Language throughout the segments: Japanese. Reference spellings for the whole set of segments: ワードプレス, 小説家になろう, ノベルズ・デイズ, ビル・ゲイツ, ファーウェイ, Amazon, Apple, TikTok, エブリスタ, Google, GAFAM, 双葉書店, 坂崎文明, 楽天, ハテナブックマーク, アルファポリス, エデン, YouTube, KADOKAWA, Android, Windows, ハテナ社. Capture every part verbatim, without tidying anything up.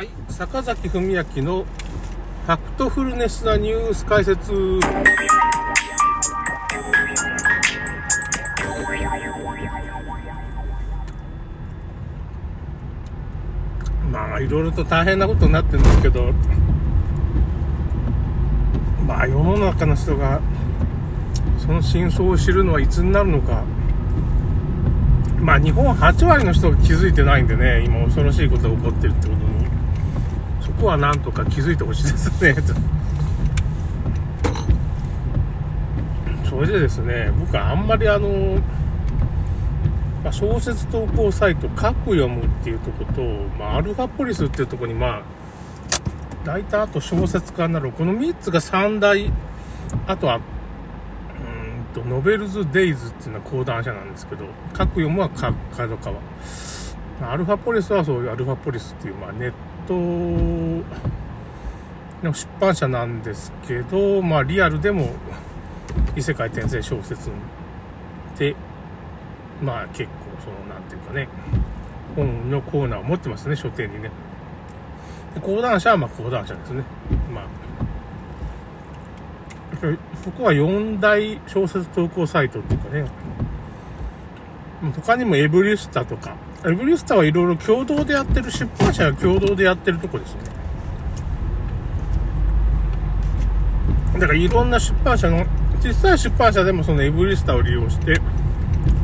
はい、坂崎文明のファクトフルネスなニュース解説。まあいろいろと大変なことになってるんですけど、まあ世の中の人がその真相を知るのはいつになるのか。まあ日本はちわりの人が気づいてないんでね、今恐ろしいことが起こってるってことに、そこはなんとか気づいてほしいですね。それでですね、僕はあんまりあの、まあ、小説投稿サイト書く読むっていうところと、まあ、アルファポリスっていうところに、まあ大体あと小説家になる、このみっつがさんだい、あとはうーんとノベルズ・デイズっていうのは講談社なんですけど、書く読むはKADOKAWA、アルファポリスはそういうアルファポリスっていう、まあ、ネットの出版社なんですけど、まあリアルでも異世界転生小説で、まあ結構そのなんていうかね、本のコーナーを持ってますね、書店にね。で講談社はまあ講談社ですね。まあそこはよんだい小説投稿サイトっていうかね、他にもエブリスタとか、エブリスタはいろいろ共同でやってる、出版社が共同でやってるとこですね。だからいろんな出版社の、実際出版社でもそのエブリスタを利用して、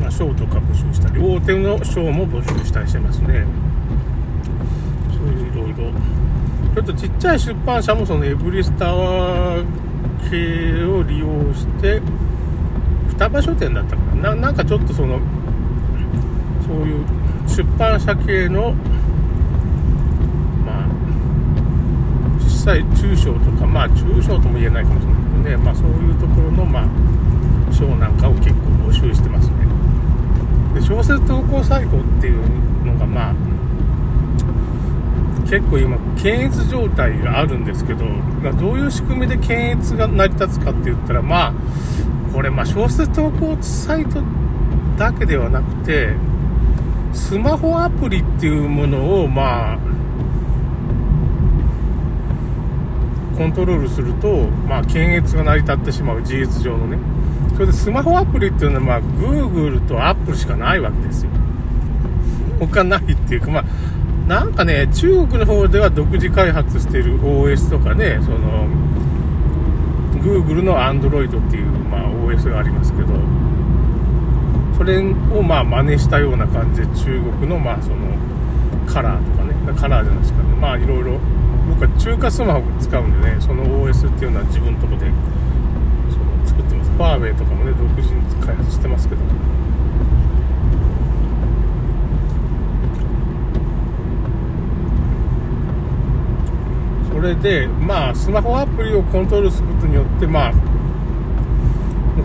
まあ、賞とか募集したり、大手の賞も募集したりしてますね。そういういろいろ。ちょっとちっちゃい出版社もそのエブリスタ系を利用して、双葉書店だったかな。な、なんかちょっとその、そういう出版社系の、まあ、実際中小とか、まあ中小とも言えないかもしれないけどね、まあそういうところの、まあ、賞なんかを結構募集してますね。で、小説投稿サイトっていうのが、まあ、結構今、検閲状態があるんですけど、まあ、どういう仕組みで検閲が成り立つかって言ったら、まあ、これ、まあ小説投稿サイトだけではなくて、スマホアプリっていうものをまあコントロールすると、まあ検閲が成り立ってしまう、事実上のね。それでスマホアプリっていうのはまあ Google と Apple しかないわけですよ。他ないっていうか、まあなんかね、中国の方では独自開発している オーエス とかね、その Google の Android っていうまあ オーエス がありますけど、それをまあ真似したような感じで中国のまあそのカラーとかね、カラーじゃないですかね、まあいろいろ、僕は中華スマホ使うんでね、その オーエス っていうのは自分のとこでその作ってます。ファーウェイとかもね、独自に開発してますけど、それでまあスマホアプリをコントロールすることによって、まあ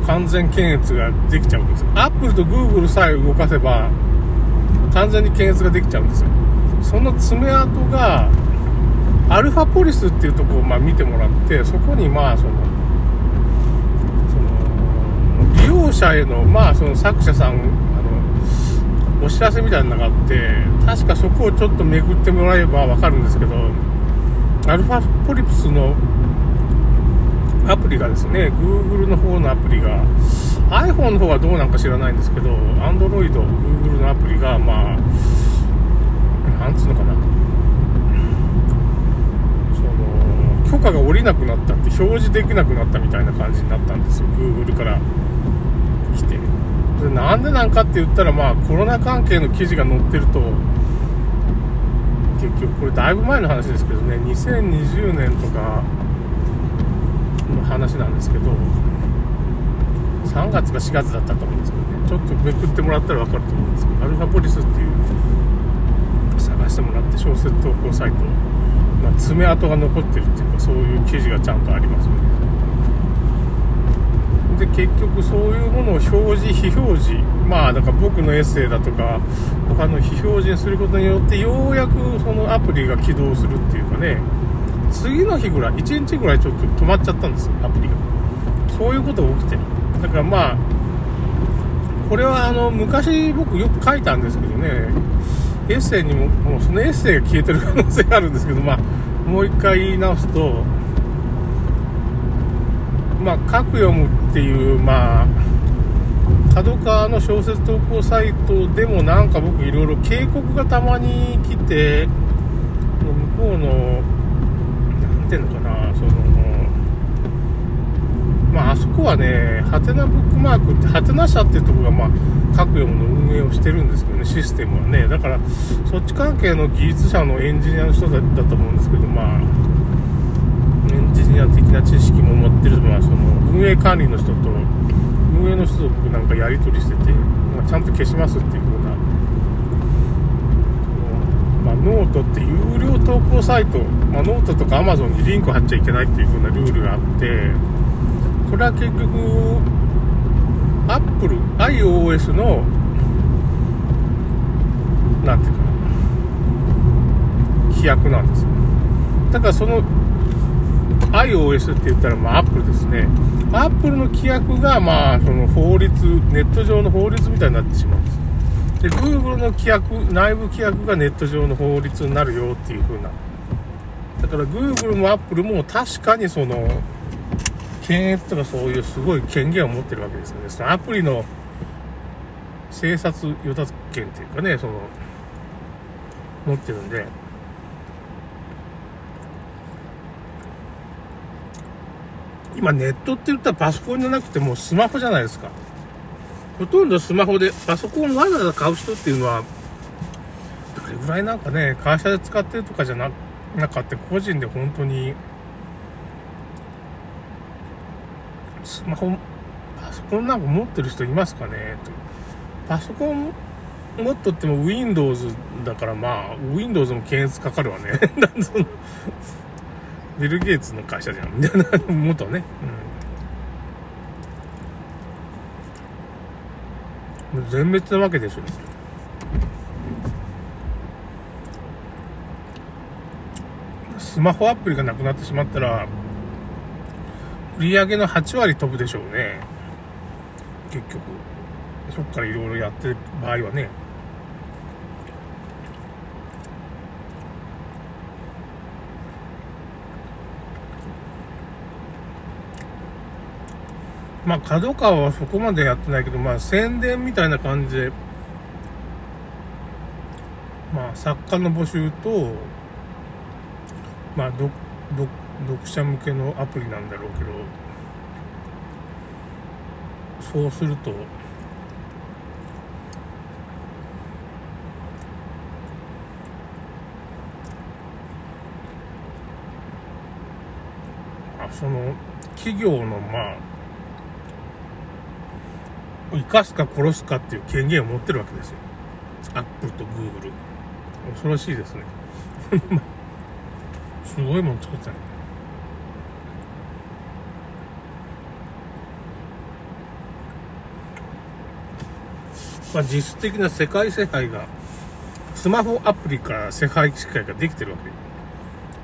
完全検閲ができちゃうんですよ。アップルとグーグルさえ動かせば完全に検閲ができちゃうんですよ。その爪痕がアルファポリスっていうところをまあ見てもらって、そこにまあその、その利用者へのまあその作者さん、あのお知らせみたいなのがあって、確かそこをちょっと巡ってもらえばわかるんですけど、アルファポリスのアプリがですね、 Google の方のアプリが、 iPhone の方はどうなんか知らないんですけど、 Android、Google のアプリがまあなんつうのかな、その許可が下りなくなったって、表示できなくなったみたいな感じになったんですよ、 Google から来て。で、なんでなんかって言ったら、まあコロナ関係の記事が載ってると、結局これだいぶ前の話ですけどね、にせんにじゅうねんとかの話なんですけど、さんがつかしがつだったと思うんですけどね、ちょっとめくってもらったら分かると思うんですけど、アルファポリスっていう探してもらって小説投稿サイト、まあ、爪痕が残ってるっていうか、そういう記事がちゃんとありますよね。で、結局そういうものを表示、非表示、まあだから僕のエッセイだとか他の非表示にすることによって、ようやくそのアプリが起動するっていうかね、次の日ぐらい、いちにちぐらいちょっと止まっちゃったんですよ、アプリが。そういうことが起きてる。だからまあ、これはあの昔僕よく書いたんですけどね、エッセイにも、もうそのエッセイが消えてる可能性があるんですけど、まあ、もう一回言い直すと、まあ、書く読むっていう、まあ、KADOKAWAの小説投稿サイトでもなんか僕いろいろ警告がたまに来て、向こうの、なんていうのかな、その、まあ、あそこはね、ハテナブックマークって、ハテナ社っていうところが、まあ、書く読むの運営をしてるんですけどね、システムはね。だから、そっち関係の技術者のエンジニアの人だったと思うんですけど、まあ、エンジニア的な知識も持ってる、まあ、その運営管理の人と、運営の人と僕なんかやり取りしてて、まあ、ちゃんと消しますっていうふうな、まあ、ノートって有料投稿サイト、まあ、ノートとか Amazon にリンク貼っちゃいけないっていうふうなルールがあって、これは結局、アップル、iOS の、なんていうかな、規約なんですよ。だからその、iOS って言ったら、まあ、アップルですね。アップルの規約が、まあ、その法律、ネット上の法律みたいになってしまうんです。で、Google の規約、内部規約がネット上の法律になるよっていう風な。だから Google も Apple も確かにその、検閲とかそういうすごい権限を持ってるわけですよね。そのアプリの制作与奪権というかね、その持ってるんで、今ネットって言ったらパソコンじゃなくてもうスマホじゃないですか。ほとんどスマホでパソコンわざわざ買う人っていうのはどれぐらいなんかね、会社で使ってるとかじゃなくて個人で本当に。スマホ、パソコンなんか持ってる人いますかねと。パソコン持っとっても Windows だから、まあ Windows も検閲かかるわね。ビル・ゲイツの会社じゃんみたいな元ね、うん、全滅なわけでしょ。スマホアプリがなくなってしまったら売り上げのはちわり飛ぶでしょうね。結局そっからいろいろやってる場合はね。まあKADOKAWAはそこまでやってないけど、まあ宣伝みたいな感じで、まあ作家の募集と、まあどど読者向けのアプリなんだろうけど、そうするとあその企業のまあ生かすか殺すかっていう権限を持ってるわけですよ。アップルとグーグル、恐ろしいですね。すごいもん作ってたね。まあ、実質的な世界支配がスマホアプリから世界支配ができてるわ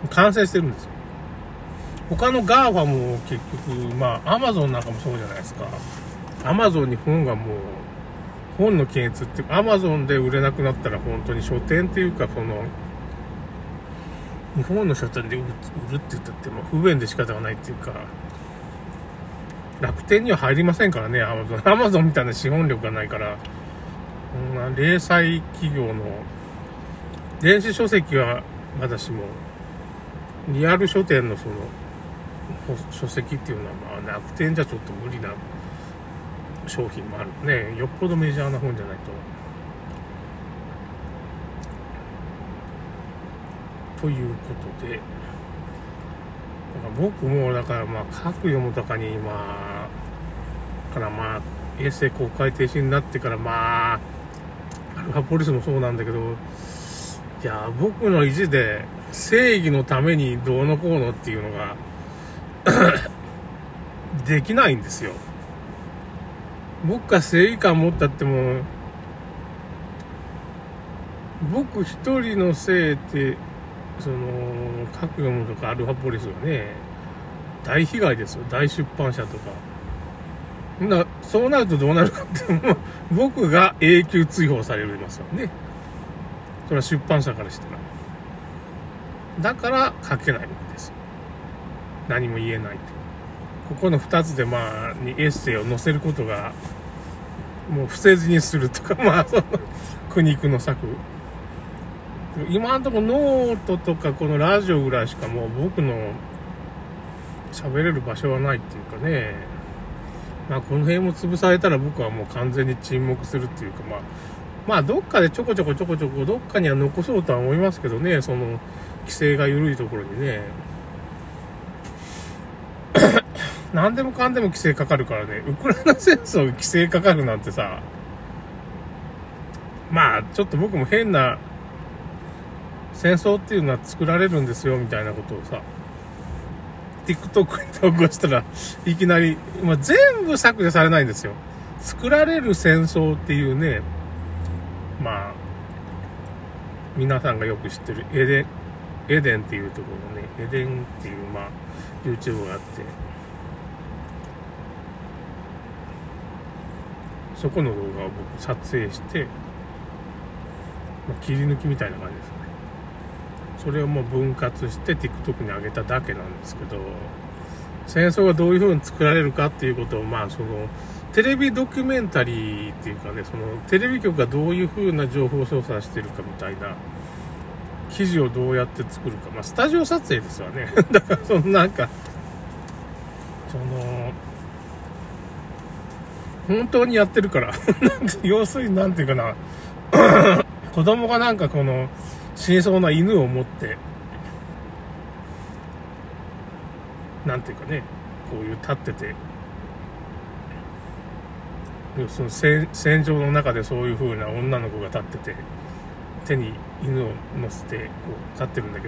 け、完成してるんですよ。他の ガーファ も結局、まあ Amazon なんかもそうじゃないですか。 Amazon に本がもう本の検閲っていうか、 Amazon で売れなくなったら本当に書店っていうか、この日本の書店で売るって言ったって、まあ、不便で仕方がないっていうか、楽天には入りませんからね。 Amazon, Amazon みたいな資本力がないから、零細企業の電子書籍は私もリアル書店のその書籍っていうのはまあ楽天じゃちょっと無理な商品もあるね。よっぽどメジャーな本じゃないと。ということで、僕もだからまあ書く読むとかに今からまあ衛星公開停止になってからまあアルファポリスもそうなんだけど、いや僕の意地で正義のためにどうのこうのっていうのができないんですよ。僕が正義感持ったっても僕一人のせいってその書く読むとかアルファポリスがね大被害ですよ。大出版社とかな、そうなるとどうなるかって、僕が永久追放されますよね。それは出版社からしたら。だから書けないんです。何も言えない。ここのふたつでまあにエッセイを載せることがもう伏せ字にするとか、まあその苦肉の策。今のところノートとかこのラジオぐらいしかもう僕の喋れる場所はないっていうかね。まあこの辺も潰されたら僕はもう完全に沈黙するっていうか、まあまあどっかでちょこちょこちょこちょこどっかには残そうとは思いますけどね、その規制が緩いところにね。何でもかんでも規制かかるからね。ウクライナ戦争に規制かかるなんてさ、まあちょっと僕も変な戦争っていうのは作られるんですよみたいなことをさ、TikTok に投稿したらいきなり、まあ、全部削除されないんですよ。作られる戦争っていうね、まあ皆さんがよく知ってるエデン、エデンっていうところね、エデンっていうまあ YouTube があって、そこの動画を僕撮影して、まあ、切り抜きみたいな感じですね。それをもう分割して TikTok に上げただけなんですけど、戦争がどういう風に作られるかっていうことを、まあそのテレビドキュメンタリーっていうかね、そのテレビ局がどういう風な情報操作してるかみたいな記事をどうやって作るか、まあスタジオ撮影ですわね。だからそのなんかその本当にやってるから要するになんていうかな子供がなんかこの死にそうな犬を持って、なんていうかね、こういう立ってて、その戦場の中でそういう風な女の子が立ってて、手に犬を乗せてこう立ってるんだけ